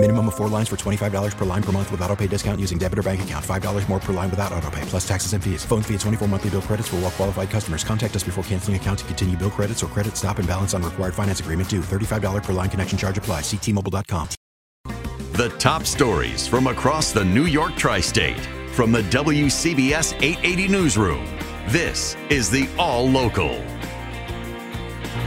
Minimum of 4 lines for $25 per line per month with auto pay discount using debit or bank account. $5 more per line without auto pay, plus taxes and fees. Phone fee at 24 monthly bill credits for well qualified customers. Contact us before canceling account to continue bill credits or credit stop and balance on required finance agreement due. $35 per line connection charge applies. See T-Mobile.com. The top stories from across the New York tri-state. From the WCBS 880 newsroom, this is the All Local.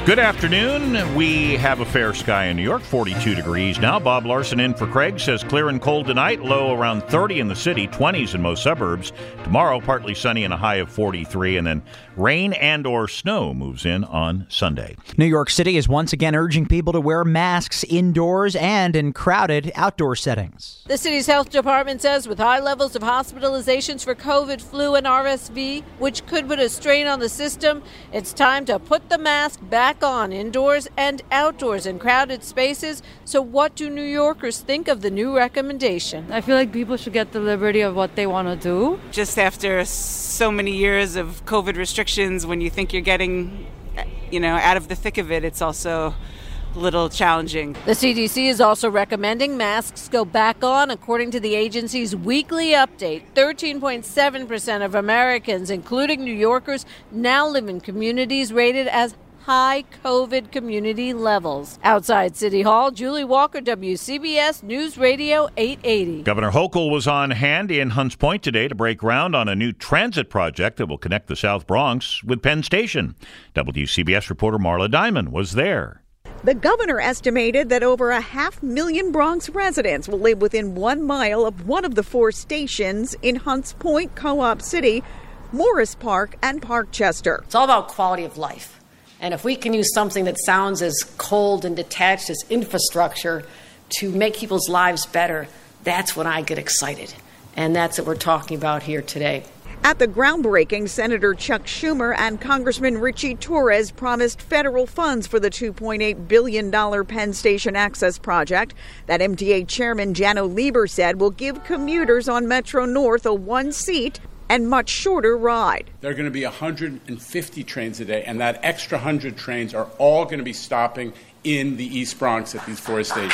Good afternoon. We have a fair sky in New York, 42 degrees now. Bob Larson in for Craig says clear and cold tonight, low around 30 in the city, 20s in most suburbs. Tomorrow, partly sunny and a high of 43, and then rain and or snow moves in on Sunday. New York City is once again urging people to wear masks indoors and in crowded outdoor settings. The city's health department says with high levels of hospitalizations for COVID, flu, and RSV, which could put a strain on the system, it's time to put the mask back on indoors and outdoors in crowded spaces. So what do New Yorkers think of the new recommendation? I feel like people should get the liberty of what they want to do. Just after so many years of COVID restrictions, when you think you're getting, out of the thick of it, it's also a little challenging. The CDC is also recommending masks go back on. According to the agency's weekly update, 13.7% of Americans, including New Yorkers, now live in communities rated as high COVID community levels. Outside City Hall, Julie Walker, WCBS News Radio 880. Governor Hochul was on hand in Hunts Point today to break ground on a new transit project that will connect the South Bronx with Penn Station. WCBS reporter Marla Diamond was there. The governor estimated that over 500,000 Bronx residents will live within 1 mile of one of the 4 stations in Hunts Point, Co-op City, Morris Park, and Parkchester. It's all about quality of life. And if we can use something that sounds as cold and detached as infrastructure to make people's lives better, that's when I get excited. And that's what we're talking about here today. At the groundbreaking, Senator Chuck Schumer and Congressman Richie Torres promised federal funds for the $2.8 billion Penn Station access project that MTA Chairman Jano Lieber said will give commuters on Metro North a one-seat and much shorter ride. There are going to be 150 trains a day, and that extra 100 trains are all going to be stopping in the East Bronx at these 4 stations.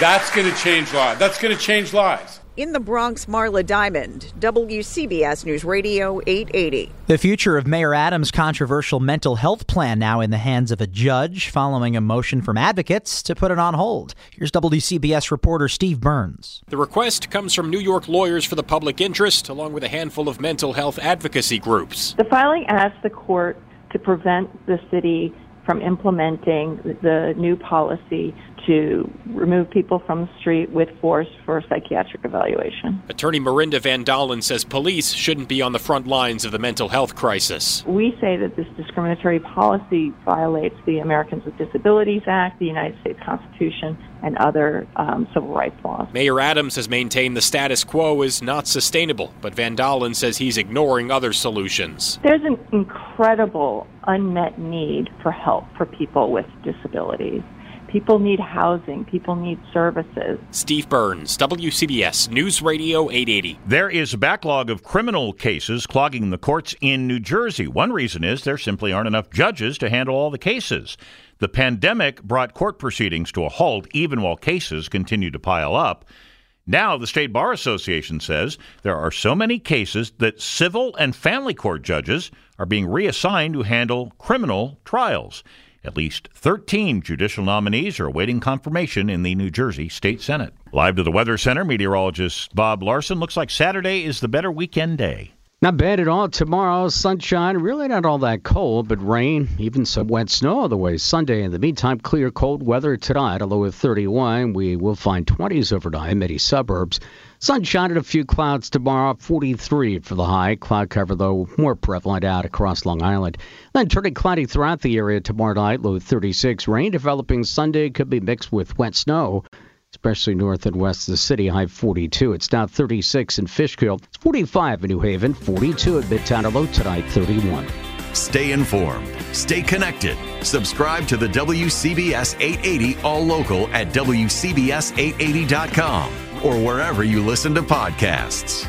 That's going to change lives. That's going to change lives. In the Bronx, Marla Diamond, WCBS News Radio 880. The future of Mayor Adams' controversial mental health plan now in the hands of a judge following a motion from advocates to put it on hold. Here's WCBS reporter Steve Burns. The request comes from New York Lawyers for the Public Interest, along with a handful of mental health advocacy groups. The filing asks the court to prevent the city from implementing the new policy to remove people from the street with force for psychiatric evaluation. Attorney Miranda Van Dalen says police shouldn't be on the front lines of the mental health crisis. We say that this discriminatory policy violates the Americans with Disabilities Act, the United States Constitution, and other civil rights laws. Mayor Adams has maintained the status quo is not sustainable, but Van Dalen says he's ignoring other solutions. There's an incredible unmet need for help for people with disabilities. People need housing. People need services. Steve Burns, WCBS News Radio 880. There is a backlog of criminal cases clogging the courts in New Jersey. One reason is there simply aren't enough judges to handle all the cases. The pandemic brought court proceedings to a halt, even while cases continue to pile up. Now, the State Bar Association says there are so many cases that civil and family court judges are being reassigned to handle criminal trials. At least 13 judicial nominees are awaiting confirmation in the New Jersey State Senate. Live to the Weather Center, meteorologist Bob Larson. Looks like Saturday is the better weekend day. Not bad at all. Tomorrow, sunshine, really not all that cold, but rain, even some wet snow all the way Sunday. In the meantime, clear, cold weather tonight, a low of 31. We will find 20s overnight in many suburbs. Sunshine and a few clouds tomorrow, 43 for the high. Cloud cover, though, more prevalent out across Long Island. Then turning cloudy throughout the area tomorrow night, low 36. Rain developing Sunday could be mixed with wet snow, especially north and west of the city, high 42. It's now 36 in Fishkill. It's 45 in New Haven, 42 at Midtown, low tonight, 31. Stay informed. Stay connected. Subscribe to the WCBS 880 All Local at WCBS880.com or wherever you listen to podcasts.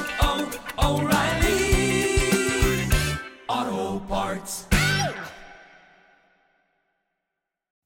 O'Reilly Auto Parts.